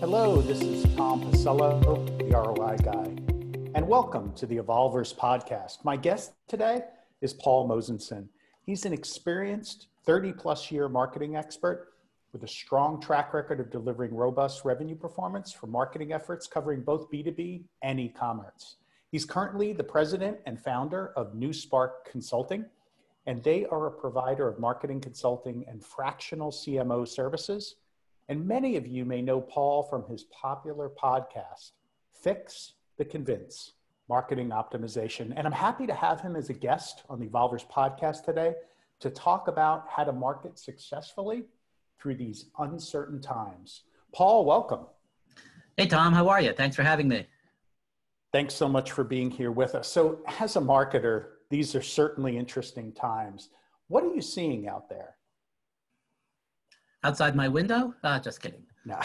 Hello, this is Tom Pasello, the ROI guy, and welcome to the Evolvers Podcast. My guest today is Paul Mosenson. He's an experienced 30-plus year marketing expert with a strong track record of delivering robust revenue performance for marketing efforts covering both B2B and e-commerce. He's currently the president and founder of NuSpark Consulting, and they are a provider of marketing consulting and fractional CMO services. And many of you may know Paul from his popular podcast, Fix the Convince, Marketing Optimization. And I'm happy to have him as a guest on the Evolvers Podcast today to talk about how to market successfully through these uncertain times. Paul, welcome. Hey, Tom, how are you? Thanks for having me. Thanks so much for being here with us. So as a marketer, these are certainly interesting times. What are you seeing out there? Outside my window? Just kidding. No.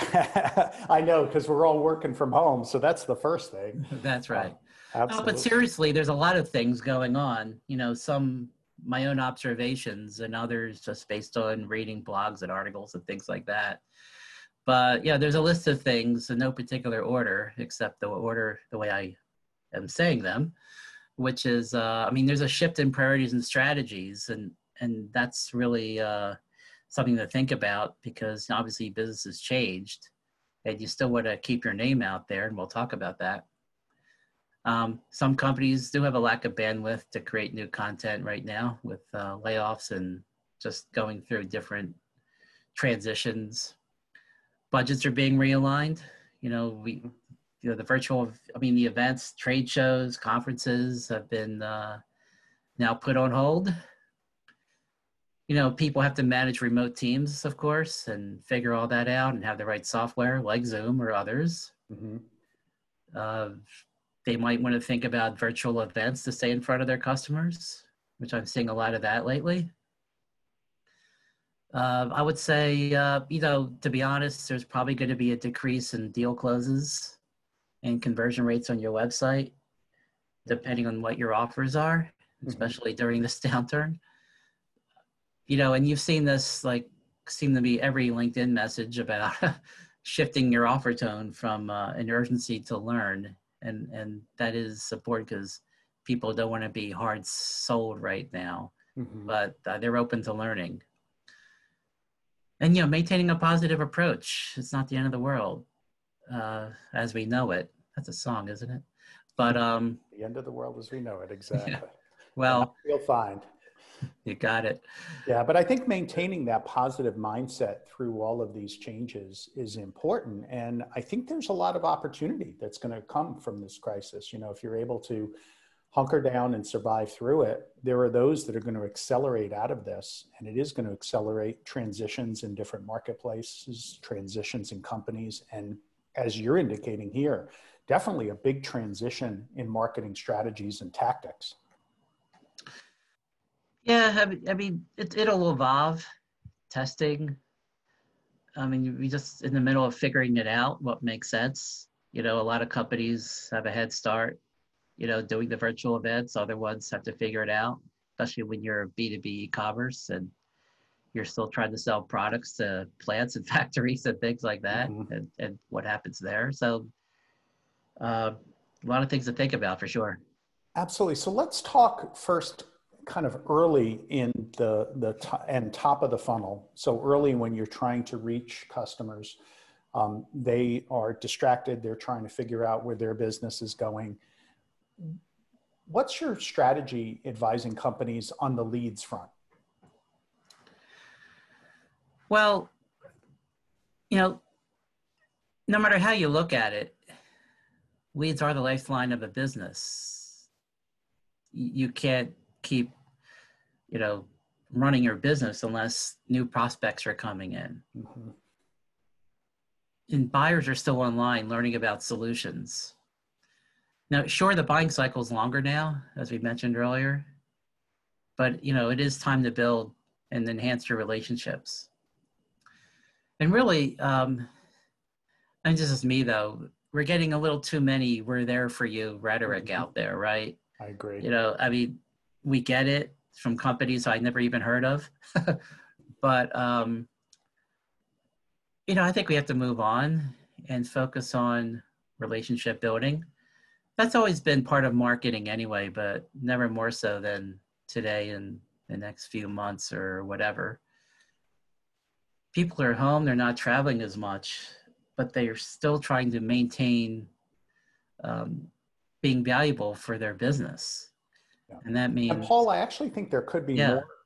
I know, because we're all working from home, so that's the first thing. That's right. Absolutely. But seriously, there's a lot of things going on. You know, some my own observations and others just based on reading blogs and articles and things like that. But yeah, there's a list of things in no particular order, except the order the way I am saying them, which is, there's a shift in priorities and strategies, and that's really something to think about, because obviously business has changed and you still want to keep your name out there, and we'll talk about that. Some companies do have a lack of bandwidth to create new content right now with layoffs and just going through different transitions. Budgets are being realigned. The events, trade shows, conferences have been now put on hold. You know, people have to manage remote teams, of course, and figure all that out and have the right software like Zoom or others. Mm-hmm. They might want to think about virtual events to stay in front of their customers, which I'm seeing a lot of that lately. I would say, to be honest, there's probably going to be a decrease in deal closes and conversion rates on your website, depending on what your offers are, especially mm-hmm. during this downturn. You know, and you've seen this, like, seem to be every LinkedIn message about shifting your offer tone from an urgency to learn. And that is important, because people don't want to be hard sold right now, mm-hmm. but they're open to learning. And, you know, maintaining a positive approach. It's not the end of the world as we know it. That's a song, isn't it? But the end of the world as we know it, exactly. Yeah. Well, you'll find. You got it. Yeah, but I think maintaining that positive mindset through all of these changes is important. And I think there's a lot of opportunity that's going to come from this crisis. You know, if you're able to hunker down and survive through it, there are those that are going to accelerate out of this. And it is going to accelerate transitions in different marketplaces, transitions in companies. And as you're indicating here, definitely a big transition in marketing strategies and tactics. Yeah, I mean, it'll evolve, testing. I mean, we're just in the middle of figuring it out, what makes sense. You know, a lot of companies have a head start, you know, doing the virtual events. Other ones have to figure it out, especially when you're B2B e-commerce and you're still trying to sell products to plants and factories and things like that, mm-hmm. and what happens there. So a lot of things to think about for sure. Absolutely. So let's talk first kind of early in the top of the funnel. So early when you're trying to reach customers, they are distracted. They're trying to figure out where their business is going. What's your strategy advising companies on the leads front? Well, you know, no matter how you look at it, leads are the lifeline of a business. You can't keep, you know, running your business unless new prospects are coming in. Mm-hmm. And buyers are still online learning about solutions. Now, sure, the buying cycle is longer now, as we mentioned earlier, but, you know, it is time to build and enhance your relationships. And really, and this is me though, we're getting a little too many "we're there for you" rhetoric mm-hmm. out there, right? I agree. You know, I mean, we get it from companies I never even heard of, but, you know, I think we have to move on and focus on relationship building. That's always been part of marketing anyway, but never more so than today and the next few months or whatever. People are home, they're not traveling as much, but they are still trying to maintain being valuable for their business. Yeah. And that means— And Paul, I actually think there could be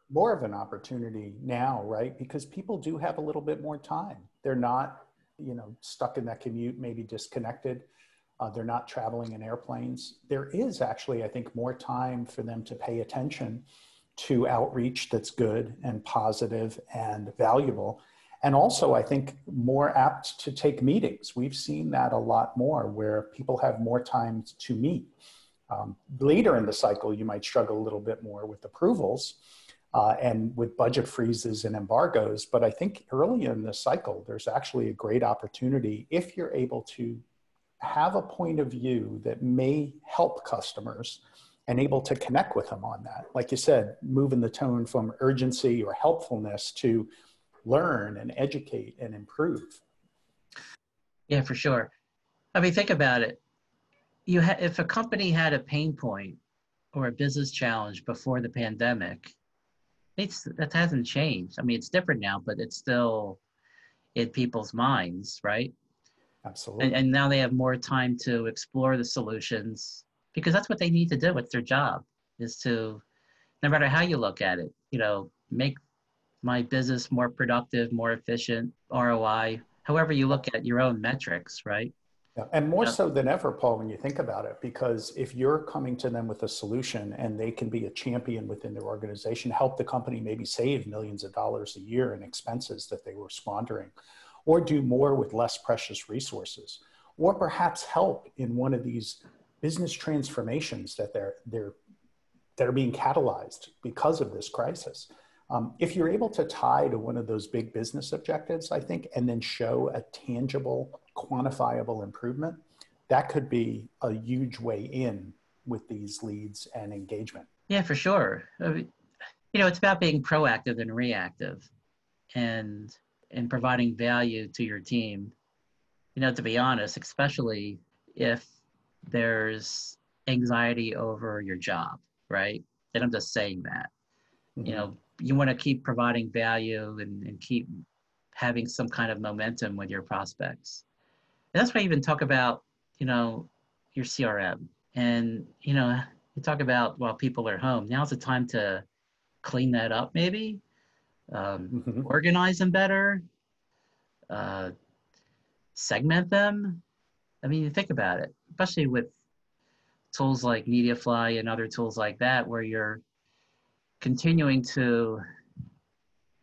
more of an opportunity now, right? Because people do have a little bit more time. They're not, you know, stuck in that commute, maybe disconnected. They're not traveling in airplanes. There is actually, I think, more time for them to pay attention to outreach that's good and positive and valuable. And also, I think, more apt to take meetings. We've seen that a lot more, where people have more time to meet. Later in the cycle, you might struggle a little bit more with approvals and with budget freezes and embargoes. But I think early in the cycle, there's actually a great opportunity if you're able to have a point of view that may help customers and able to connect with them on that. Like you said, moving the tone from urgency or helpfulness to learn and educate and improve. Yeah, for sure. I mean, think about it. If a company had a pain point or a business challenge before the pandemic, that hasn't changed. I mean, it's different now, but it's still in people's minds, right? Absolutely. And now they have more time to explore the solutions, because that's what they need to do. It's their job, is to, no matter how you look at it, you know, make my business more productive, more efficient, ROI, however you look at your own metrics, right? Yeah. And more so than ever, Paul, when you think about it, because if you're coming to them with a solution and they can be a champion within their organization, help the company maybe save millions of dollars a year in expenses that they were squandering, or do more with less precious resources, or perhaps help in one of these business transformations that they're being catalyzed because of this crisis. If you're able to tie to one of those big business objectives, I think, and then show a tangible, quantifiable improvement, that could be a huge way in with these leads and engagement. Yeah, for sure. I mean, you know, it's about being proactive and reactive, and providing value to your team. You know, to be honest, especially if there's anxiety over your job, right? And I'm just saying that, you know, you want to keep providing value and keep having some kind of momentum with your prospects. And that's why you even talk about, you know, your CRM. And, you know, you talk about while people are home, now's the time to clean that up, maybe, organize them better, segment them. I mean, you think about it, especially with tools like MediaFly and other tools like that, where you're continuing to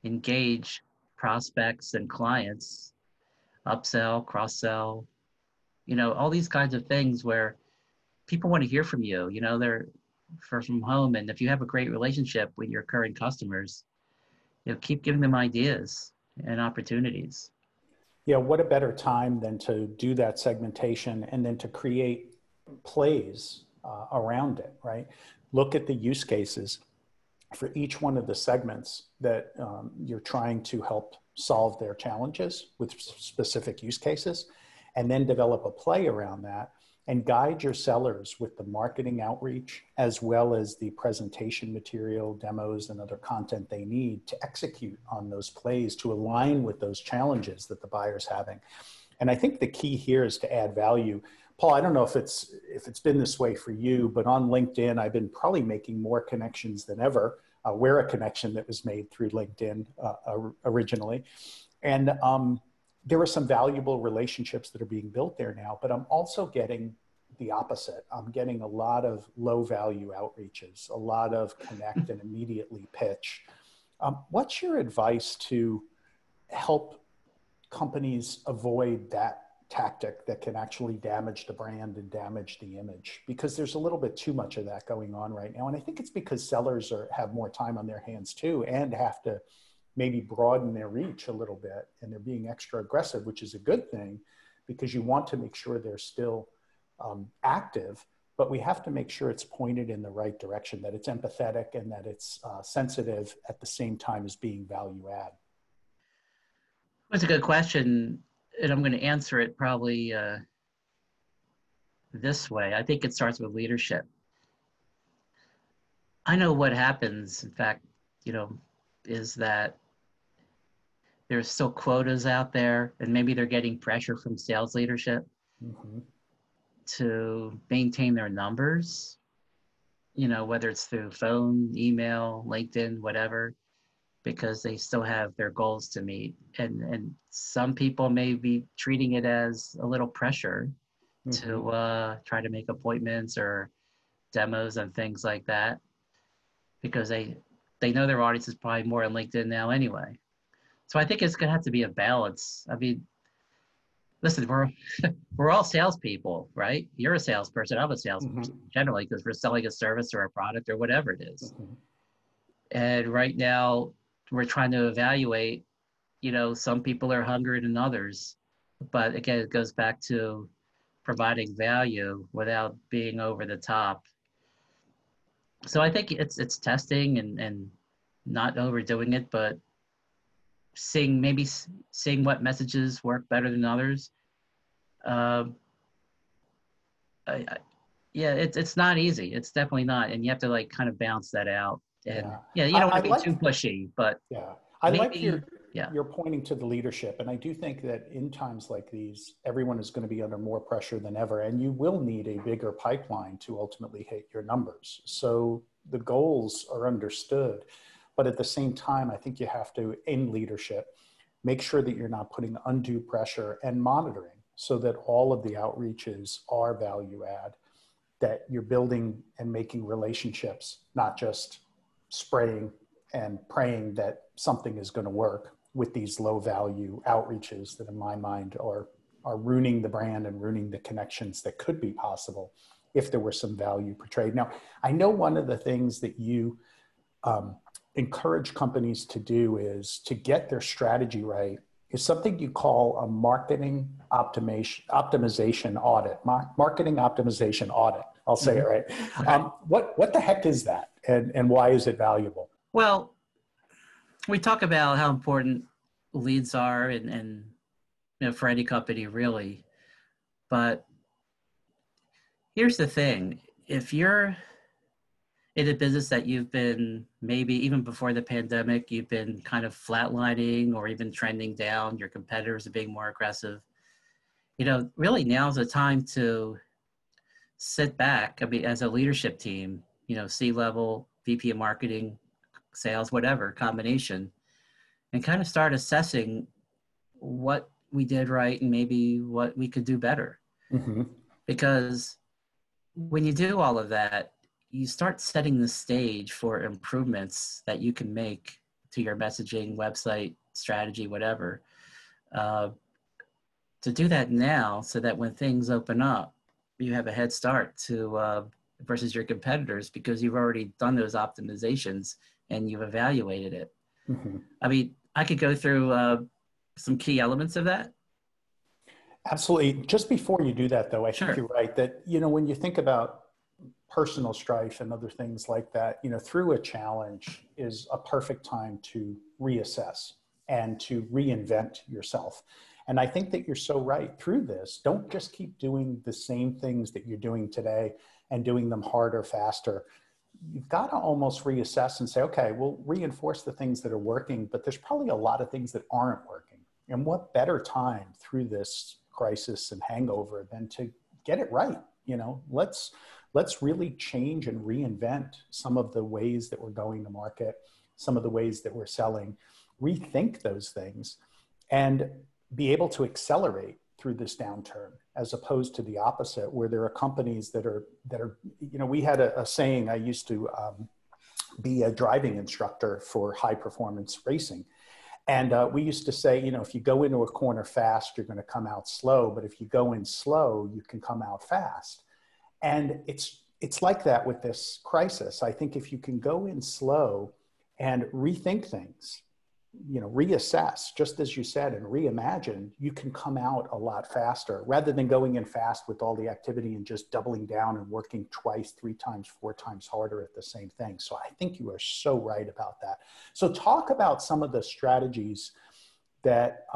engage prospects and clients, upsell, cross-sell, you know, all these kinds of things where people want to hear from you, you know, they're from home. And if you have a great relationship with your current customers, you know, keep giving them ideas and opportunities. Yeah, what a better time than to do that segmentation and then to create plays around it, right? Look at the use cases for each one of the segments that you're trying to help solve their challenges with specific use cases, and then develop a play around that and guide your sellers with the marketing outreach, as well as the presentation material, demos, and other content they need to execute on those plays to align with those challenges that the buyer's having. And I think the key here is to add value. Paul, I don't know if it's been this way for you, but on LinkedIn, I've been probably making more connections than ever. We're a connection that was made through LinkedIn originally. And there are some valuable relationships that are being built there now, but I'm also getting the opposite. I'm getting a lot of low value outreaches, a lot of connect and immediately pitch. What's your advice to help companies avoid that tactic that can actually damage the brand and damage the image? Because there's a little bit too much of that going on right now. And I think it's because sellers have more time on their hands too, and have to maybe broaden their reach a little bit, and they're being extra aggressive, which is a good thing, because you want to make sure they're still active, but we have to make sure it's pointed in the right direction, that it's empathetic and that it's sensitive at the same time as being value add. That's a good question. and I'm going to answer it probably this way. I think it starts with leadership. I know what happens, in fact, you know, is that there's still quotas out there, and maybe they're getting pressure from sales leadership mm-hmm. to maintain their numbers, you know, whether it's through phone, email, LinkedIn, whatever, because they still have their goals to meet. And some people may be treating it as a little pressure mm-hmm. to try to make appointments or demos and things like that, because they know their audience is probably more on LinkedIn now anyway. So I think it's going to have to be a balance. I mean, listen, we're all salespeople, right? You're a salesperson. I'm a salesperson mm-hmm. generally, because we're selling a service or a product or whatever it is. Mm-hmm. And right now we're trying to evaluate, you know, some people are hungrier than others, but again, it goes back to providing value without being over the top. So I think it's testing and not overdoing it, but seeing what messages work better than others. Yeah, it's not easy. It's definitely not. And you have to like kind of balance that out. And yeah, you don't want to be too pushy, but yeah, I like you're pointing to the leadership. And I do think that in times like these, everyone is going to be under more pressure than ever, and you will need a bigger pipeline to ultimately hit your numbers. So the goals are understood. But at the same time, I think you have to, in leadership, make sure that you're not putting undue pressure and monitoring so that all of the outreaches are value add, that you're building and making relationships, not just spraying and praying that something is going to work with these low value outreaches that in my mind are ruining the brand and ruining the connections that could be possible if there were some value portrayed. Now, I know one of the things that you encourage companies to do is to get their strategy right is something you call a marketing optimization audit. Marketing optimization audit. I'll say it right. What the heck is that, and why is it valuable? Well, we talk about how important leads are, and you know, for any company really. But here's the thing: if you're in a business that you've been, maybe even before the pandemic, you've been kind of flatlining or even trending down, your competitors are being more aggressive. You know, really now's the time to sit back, I mean, as a leadership team, you know, C-level, VP of marketing, sales, whatever, combination, and kind of start assessing what we did right and maybe what we could do better. Mm-hmm. Because when you do all of that, you start setting the stage for improvements that you can make to your messaging, website, strategy, whatever. To do that now so that when things open up, you have a head start to versus your competitors, because you've already done those optimizations and you've evaluated it. Mm-hmm. I mean, I could go through some key elements of that. Absolutely. Just before you do that, though, I think you're right that, you know, when you think about personal strife and other things like that, you know, through a challenge is a perfect time to reassess and to reinvent yourself. And I think that you're so right through this. Don't just keep doing the same things that you're doing today and doing them harder, faster. You've got to almost reassess and say, okay, we'll reinforce the things that are working, but there's probably a lot of things that aren't working. And what better time through this crisis and hangover than to get it right? You know, let's really change and reinvent some of the ways that we're going to market, some of the ways that we're selling, rethink those things, and be able to accelerate through this downturn, as opposed to the opposite, where there are companies that are, you know, we had a saying. I used to be a driving instructor for high performance racing. And we used to say, you know, if you go into a corner fast, you're going to come out slow. But if you go in slow, you can come out fast. And it's like that with this crisis. I think if you can go in slow and rethink things, you know, reassess, just as you said, and reimagine, you can come out a lot faster rather than going in fast with all the activity and just doubling down and working twice, three times, four times harder at the same thing. So I think you are so right about that. So talk about some of the strategies that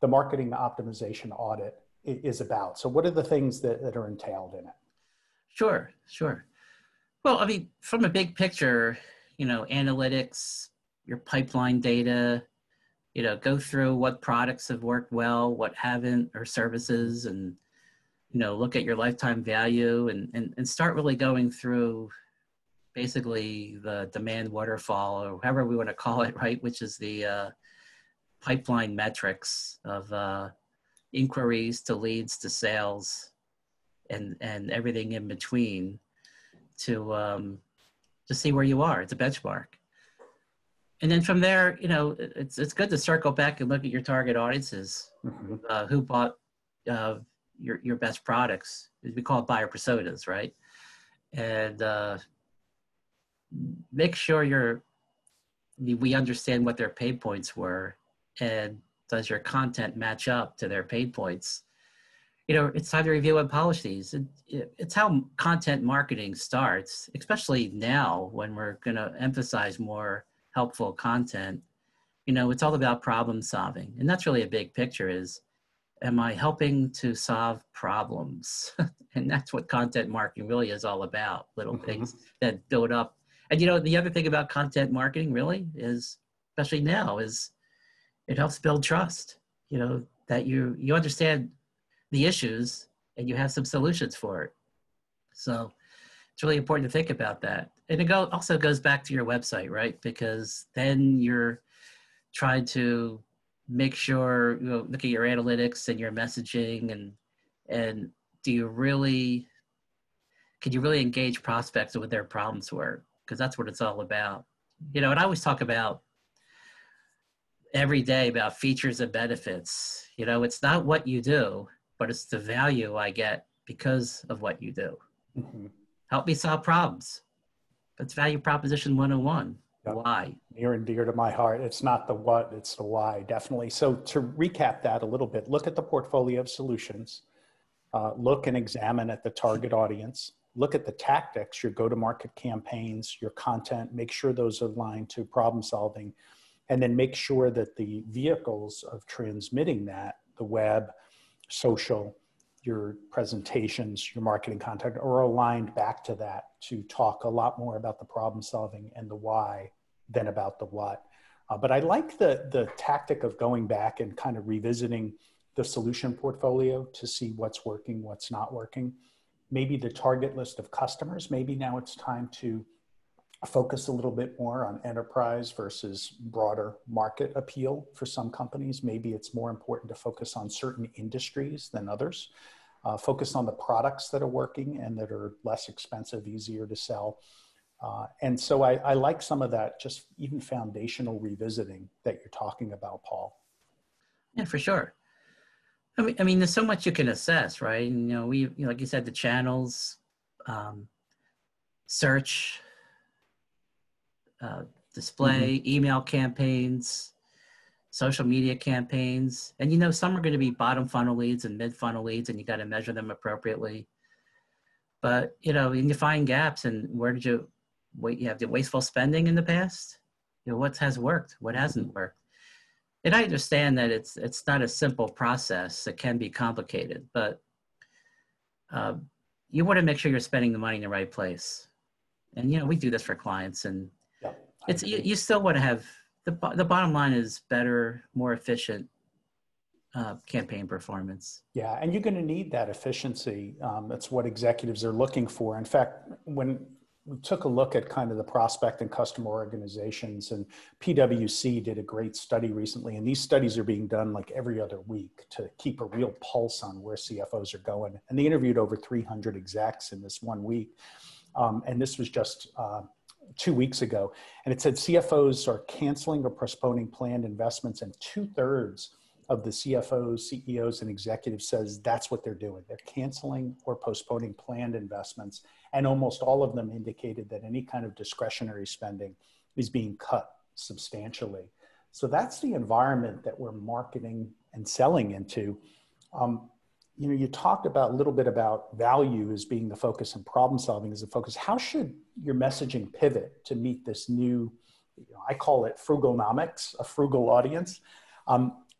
the marketing optimization audit is about. So what are the things that are entailed in it? Sure. Well, I mean, from a big picture, you know, analytics, your pipeline data, you know, go through what products have worked well, what haven't, or services, and, you know, look at your lifetime value and start really going through basically the demand waterfall, or however we want to call it, right, which is the pipeline metrics of inquiries to leads to sales and everything in between to see where you are. It's a benchmark. And then from there, you know, it's good to circle back and look at your target audiences, mm-hmm. Who bought your best products. We call it buyer personas, right? And make sure we understand what their pain points were, and does your content match up to their pain points? You know, it's time to review and polish these. It's how content marketing starts, especially now when we're going to emphasize more helpful content. You know, it's all about problem solving, and that's really a big picture is, am I helping to solve problems? And that's what content marketing really is all about, little mm-hmm. things that build up. And, you know, the other thing about content marketing really is, especially now, is it helps build trust, you know, that you understand the issues and you have some solutions for it. So it's really important to think about that. And it also goes back to your website, right? Because then you're trying to make sure, you know, look at your analytics and your messaging, and can you really engage prospects with their problems were? Because that's what it's all about. You know, and I always talk about every day about features and benefits. You know, it's not what you do, but it's the value I get because of what you do. Mm-hmm. Help me solve problems. It's value proposition 101. Yep. Why? Near and dear to my heart. It's not the what, it's the why, definitely. So to recap that a little bit, look at the portfolio of solutions, look and examine at the target audience, look at the tactics, your go-to-market campaigns, your content, make sure those align to problem solving, and then make sure that the vehicles of transmitting that, the web, social, your presentations, your marketing content, are aligned back to that to talk a lot more about the problem solving and the why than about the what. But I like the tactic of going back and kind of revisiting the solution portfolio to see what's working, what's not working. Maybe the target list of customers, maybe now it's time to focus a little bit more on enterprise versus broader market appeal for some companies. Maybe it's more important to focus on certain industries than others. Focus on the products that are working and that are less expensive, easier to sell. And so I like some of that, just even foundational revisiting that you're talking about, Paul. Yeah, for sure. I mean, there's so much you can assess, right? And, you know, like you said, the channels, search, display, mm-hmm. email campaigns, social media campaigns. And, you know, some are going to be bottom funnel leads and mid funnel leads, and you got to measure them appropriately. But, you know, and you find gaps, and you have the wasteful spending in the past, you know, what has worked, what hasn't worked. And I understand that it's not a simple process. It can be complicated, but you want to make sure you're spending the money in the right place. And, you know, we do this for clients, and yeah, it's you still want to have the bottom line is better, more efficient campaign performance. Yeah, and you're going to need that efficiency. That's what executives are looking for. In fact, when we took a look at kind of the prospect and customer organizations, and PwC did a great study recently, and these studies are being done like every other week to keep a real pulse on where CFOs are going. And they interviewed over 300 execs in this one week. And this was just 2 weeks ago. And it said CFOs are canceling or postponing planned investments, and 2/3 of the CFOs, CEOs, and executives says that's what they're doing. They're canceling or postponing planned investments. And almost all of them indicated that any kind of discretionary spending is being cut substantially. So that's the environment that we're marketing and selling into. You know, you talked about a little bit about value as being the focus and problem solving as the focus. How should your messaging pivot to meet this new, you know, I call it frugalnomics, a frugal audience?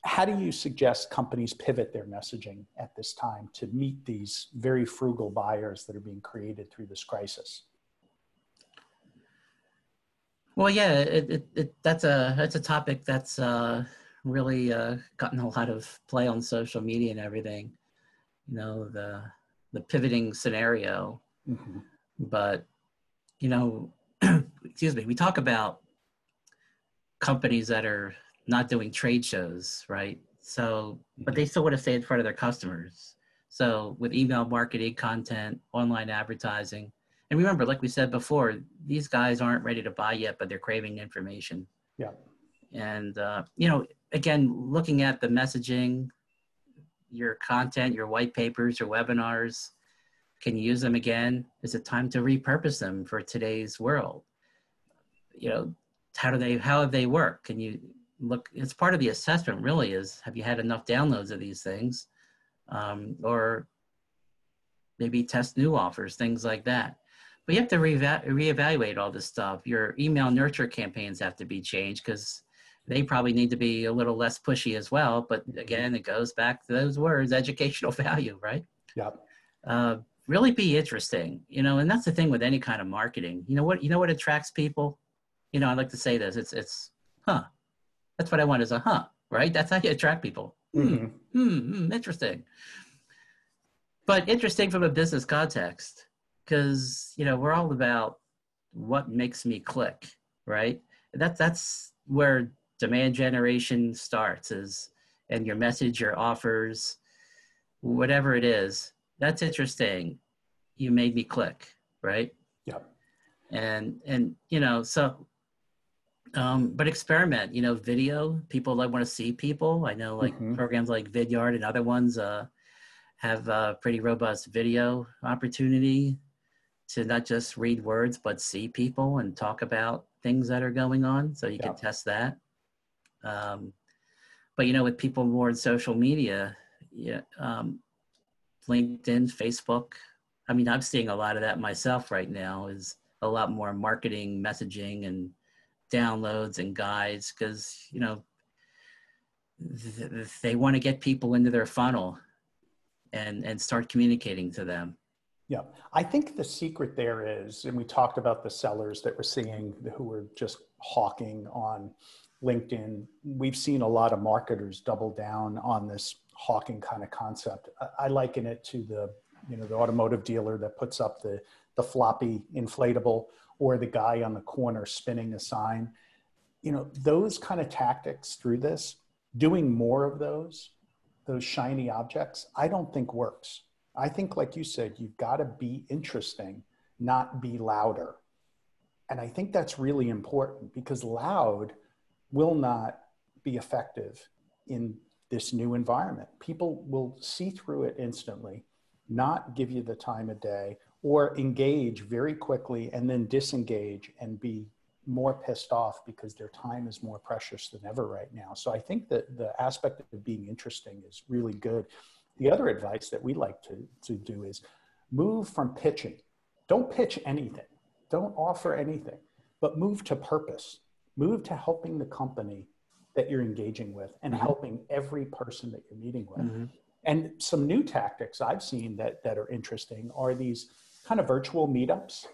How do you suggest companies pivot their messaging at this time to meet these very frugal buyers that are being created through this crisis? Well, yeah, that's a topic that's really gotten a lot of play on social media and everything. You know, the pivoting scenario. Mm-hmm. But, you know, excuse me, we talk about companies that are not doing trade shows, right? So, but they still want to stay in front of their customers. So with email marketing, content, online advertising, and remember, like we said before, these guys aren't ready to buy yet, but they're craving information. Yeah. And, you know, again, looking at the messaging, your content, your white papers, your webinars, can you use them again? Is it time to repurpose them for today's world? You know, how do they work? Can you look, it's part of the assessment really is, have you had enough downloads of these things? Or maybe test new offers, things like that. But you have to reevaluate all this stuff. Your email nurture campaigns have to be changed because they probably need to be a little less pushy as well. But again, it goes back to those words, educational value, right? Yeah. Really be interesting, you know, and that's the thing with any kind of marketing. You know what attracts people? You know, I like to say this, it's that's what I want is a huh, right? That's how you attract people. Interesting. But interesting from a business context, because, you know, we're all about what makes me click, right? That's where demand generation starts and your message, your offers, whatever it is. That's interesting. You made me click, right? Yeah. And you know, so, but experiment, you know, video, people like want to see people. I know like programs like Vidyard and other ones have a pretty robust video opportunity to not just read words, but see people and talk about things that are going on. So you can test that. But you know, with people more in social media, LinkedIn, Facebook. I mean, I'm seeing a lot of that myself right now is a lot more marketing, messaging, and downloads and guides because, you know, they want to get people into their funnel and start communicating to them. Yeah. I think the secret there is, and we talked about the sellers that we're seeing who were just hawking on LinkedIn. We've seen a lot of marketers double down on this hawking kind of concept. I liken it to the automotive dealer that puts up the floppy inflatable or the guy on the corner spinning a sign. You know, those kind of tactics through this, doing more of those shiny objects, I don't think works. I think, like you said, you've got to be interesting, not be louder. And I think that's really important because loud will not be effective in this new environment. People will see through it instantly, not give you the time of day, or engage very quickly and then disengage and be more pissed off because their time is more precious than ever right now. So I think that the aspect of being interesting is really good. The other advice that we like to do is move from pitching. Don't pitch anything. Don't offer anything, but move to purpose. Move to helping the company that you're engaging with and helping every person that you're meeting with. And some new tactics I've seen that are interesting are these kind of virtual meetups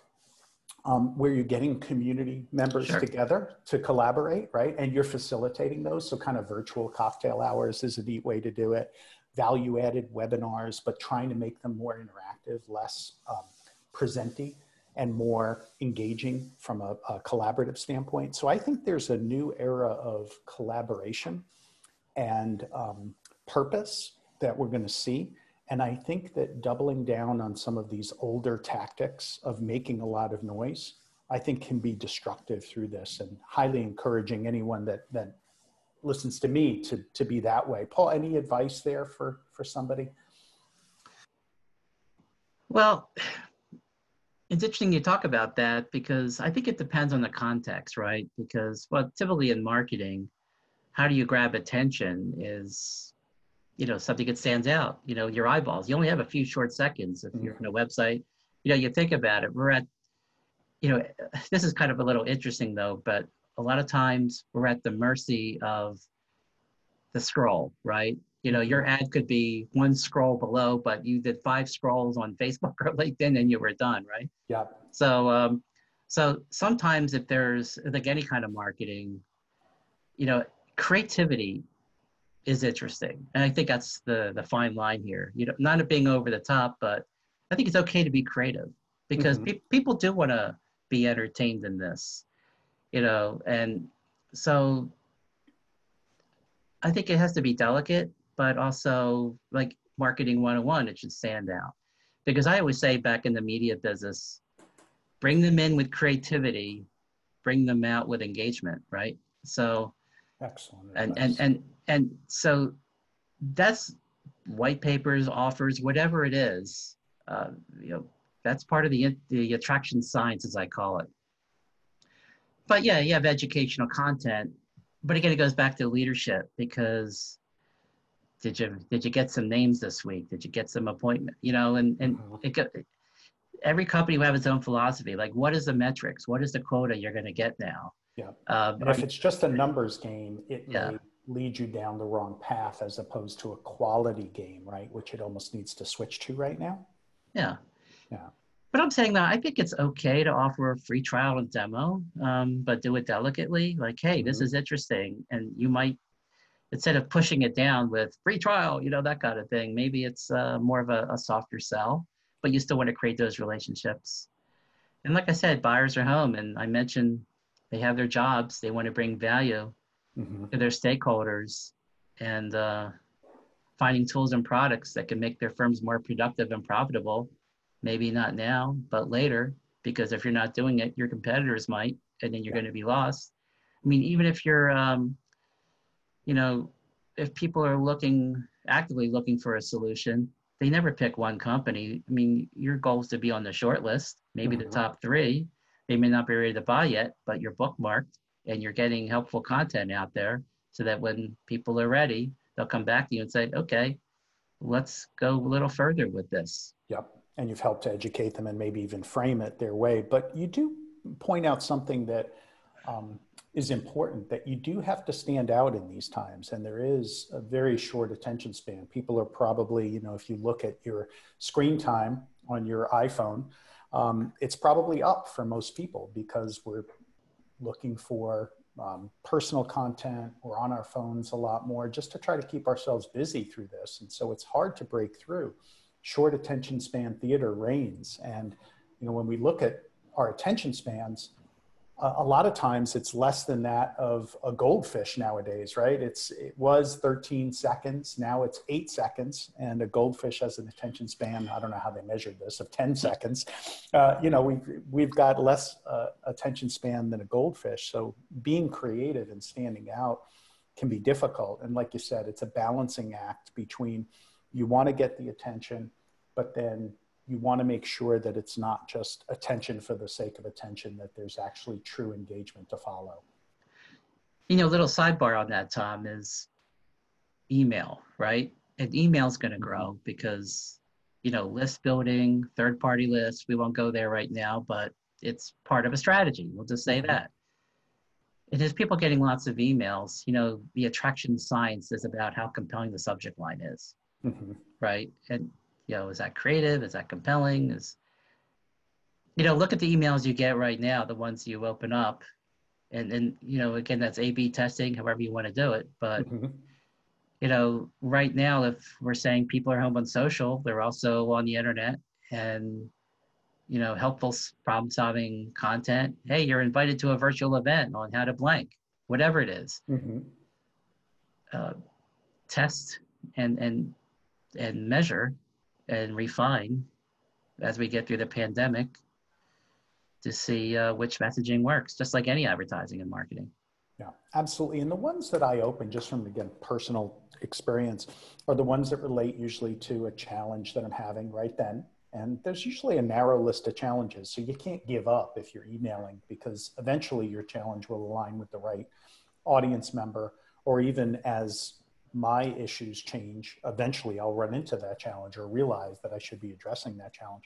where you're getting community members together to collaborate, right? And you're facilitating those. So kind of virtual cocktail hours is a neat way to do it. Value added webinars, but trying to make them more interactive, less presenty, and more engaging from a collaborative standpoint. So I think there's a new era of collaboration and purpose that we're gonna see. And I think that doubling down on some of these older tactics of making a lot of noise, I think can be destructive through this, and highly encouraging anyone that listens to me to be that way. Paul, any advice there for somebody? Well, it's interesting you talk about that because I think it depends on the context, right? Because, well, typically in marketing, how do you grab attention is, you know, something that stands out, you know, your eyeballs. You only have a few short seconds if you're on a website. You know, you think about it. We're at, you know, this is kind of a little interesting though, but a lot of times we're at the mercy of the scroll, right? You know, your ad could be one scroll below, but you did 5 scrolls on Facebook or LinkedIn and you were done, right? Yeah. So, so sometimes if there's like any kind of marketing, you know, creativity is interesting. And I think that's the fine line here, you know, not it being over the top, but I think it's okay to be creative because people do want to be entertained in this, you know? And so I think it has to be delicate, but also like marketing 101, it should stand out. Because I always say back in the media business, bring them in with creativity, bring them out with engagement, right? So, excellent. And so that's white papers, offers, whatever it is, you know, that's part of the attraction science, as I call it. But yeah, you have educational content, but again, it goes back to leadership because did you get some names this week? Did you get some appointment? You know, and every company will have its own philosophy. Like, what is the metrics? What is the quota you're going to get now? Yeah. And if it's just a numbers game, it may lead you down the wrong path as opposed to a quality game, right? Which it almost needs to switch to right now. Yeah. Yeah. But I'm saying that I think it's okay to offer a free trial and demo, but do it delicately. Like, hey, this is interesting. And you might, instead of pushing it down with free trial, you know, that kind of thing, maybe it's more of a softer sell, but you still want to create those relationships. And like I said, buyers are home. And I mentioned they have their jobs. They want to bring value to their stakeholders, and finding tools and products that can make their firms more productive and profitable. Maybe not now, but later, because if you're not doing it, your competitors might, and then you're going to be lost. I mean, even if you're, you know, if people are actively looking for a solution, they never pick one company. I mean, your goal is to be on the short list, maybe the top 3. They may not be ready to buy yet, but you're bookmarked and you're getting helpful content out there so that when people are ready, they'll come back to you and say, okay, let's go a little further with this. Yep. And you've helped to educate them and maybe even frame it their way. But you do point out something that is important, that you do have to stand out in these times. And there is a very short attention span. People are probably, you know, if you look at your screen time on your iPhone, it's probably up for most people because we're looking for personal content. We're on our phones a lot more just to try to keep ourselves busy through this. And so it's hard to break through. Short attention span theater reigns. And, you know, when we look at our attention spans, a lot of times it's less than that of a goldfish nowadays, right? It was 13 seconds. Now it's 8 seconds. And a goldfish has an attention span, I don't know how they measured this, of 10 seconds. You know, we've got less attention span than a goldfish. So being creative and standing out can be difficult. And like you said, it's a balancing act between you want to get the attention, but then you want to make sure that it's not just attention for the sake of attention, that there's actually true engagement to follow. You know, a little sidebar on that, Tom, is email, right? And email's going to grow because, you know, list building, third-party lists, we won't go there right now, but it's part of a strategy. We'll just say that. And as people getting lots of emails, you know, the attraction science is about how compelling the subject line is. Right. And, you know, is that creative? Is that compelling? Is, you know, look at the emails you get right now, the ones you open up, and you know, again, that's A/B testing, however you want to do it. But, you know, right now, if we're saying people are home on social, they're also on the internet and, you know, helpful problem solving content. Hey, you're invited to a virtual event on how to blank, whatever it is. Test and measure and refine as we get through the pandemic to see which messaging works, just like any advertising and marketing. Yeah, absolutely. And the ones that I open, just from, again, personal experience, are the ones that relate usually to a challenge that I'm having right then. And there's usually a narrow list of challenges. So you can't give up if you're emailing, because eventually your challenge will align with the right audience member, or even as my issues change, eventually I'll run into that challenge or realize that I should be addressing that challenge.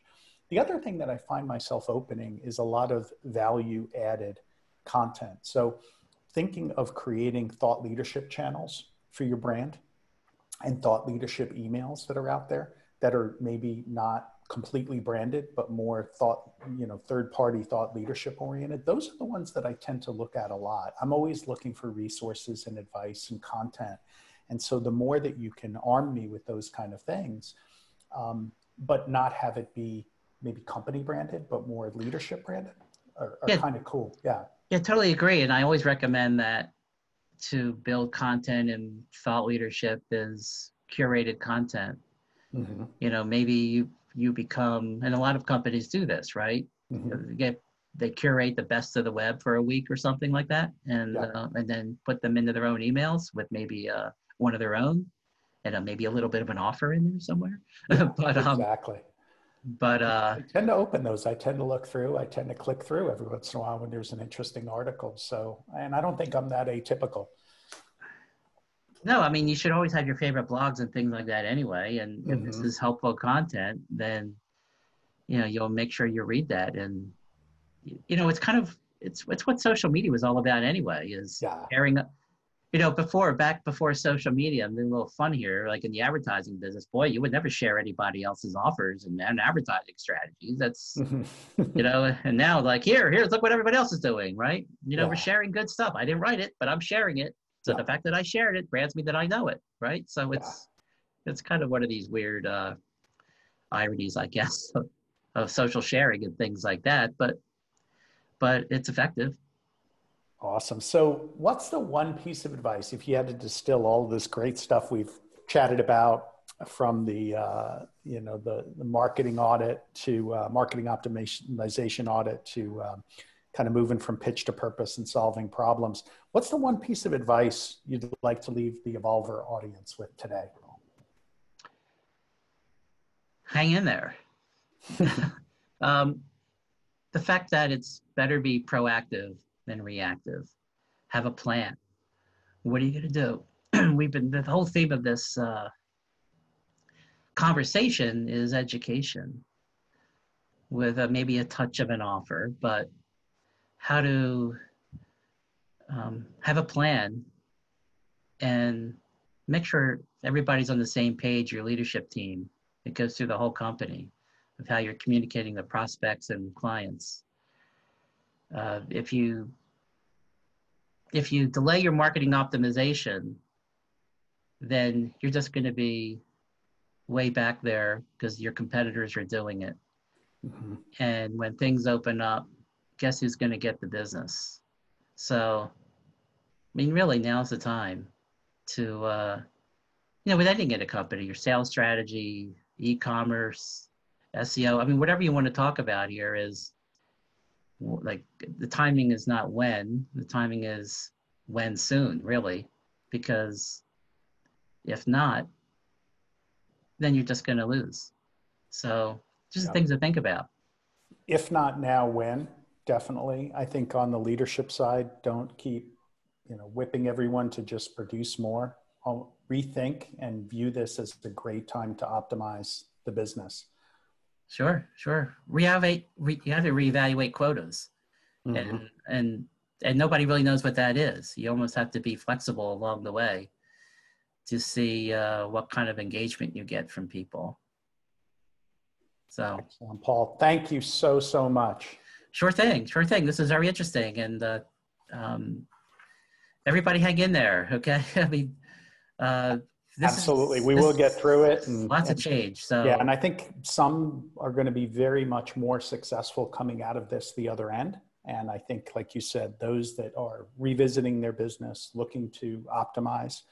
The other thing that I find myself opening is a lot of value added content. So thinking of creating thought leadership channels for your brand and thought leadership emails that are out there that are maybe not completely branded, but more thought, you know, third-party thought leadership oriented. Those are the ones that I tend to look at a lot. I'm always looking for resources and advice and content. And so the more that you can arm me with those kind of things, but not have it be maybe company branded, but more leadership branded are yeah. kind of cool. Yeah. Yeah, totally agree. And I always recommend that to build content and thought leadership is curated content. Mm-hmm. You know, maybe you become, and a lot of companies do this, right? Mm-hmm. They curate the best of the web for a week or something like that. And, yeah. And then put them into their own emails with maybe one of their own and maybe a little bit of an offer in there somewhere. Yeah, but, exactly. But I tend to open those. I tend to look through. I tend to click through every once in a while when there's an interesting article. So, and I don't think I'm that atypical. No, I mean, you should always have your favorite blogs and things like that anyway. And mm-hmm. if this is helpful content, then, you know, you'll make sure you read that. And, you know, it's kind of, it's what social media was all about anyway, is yeah. pairing up. You know, back before social media, I'm being a little fun here, like in the advertising business, boy, you would never share anybody else's offers and advertising strategies. That's, you know, and now like, here's, look what everybody else is doing, right? You know, yeah. we're sharing good stuff. I didn't write it, but I'm sharing it. So yeah. the fact that I shared it brands me that I know it, right? So it's kind of one of these weird ironies, I guess, of social sharing and things like that, but it's effective. Awesome. So what's the one piece of advice, if you had to distill all of this great stuff we've chatted about from the, you know, the marketing audit to marketing optimization audit to kind of moving from pitch to purpose and solving problems. What's the one piece of advice you'd like to leave the Evolver audience with today? Hang in there. The fact that it's better to be proactive and reactive. Have a plan. What are you going to do? The whole theme of this conversation is education with maybe a touch of an offer, but how to have a plan and make sure everybody's on the same page, your leadership team. It goes through the whole company of how you're communicating the prospects and clients. If you delay your marketing optimization, then you're just going to be way back there because your competitors are doing it. Mm-hmm. And when things open up, guess who's going to get the business? So, I mean, really, now's the time to, you know, with anything in a company, your sales strategy, e-commerce, SEO, I mean, whatever you want to talk about here is, like, the timing is not when, the timing is when soon, really, because if not, then you're just going to lose. So just yeah. things to think about. If not now, when? Definitely. I think on the leadership side, don't keep, you know, whipping everyone to just produce more. I'll rethink and view this as a great time to optimize the business. Sure. You have to reevaluate quotas, mm-hmm. and nobody really knows what that is. You almost have to be flexible along the way to see what kind of engagement you get from people. So, excellent, Paul, thank you so much. Sure thing. This is very interesting, and everybody, hang in there, okay? I mean. Absolutely. We will get through it. And lots of change. So yeah, and I think some are going to be very much more successful coming out of this the other end. And I think, like you said, those that are revisiting their business, looking to optimize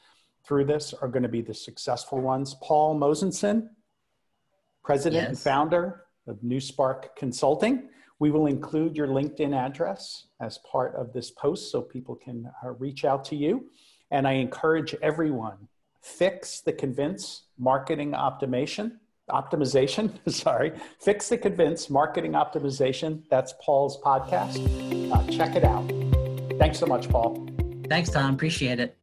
through this are going to be the successful ones. Paul Mosenson, president yes. and founder of NuSpark Consulting. We will include your LinkedIn address as part of this post so people can reach out to you. And I encourage everyone, Fix the Convince Marketing Optimization. Fix the Convince Marketing Optimization. That's Paul's podcast. Check it out. Thanks so much, Paul. Thanks, Tom. Appreciate it.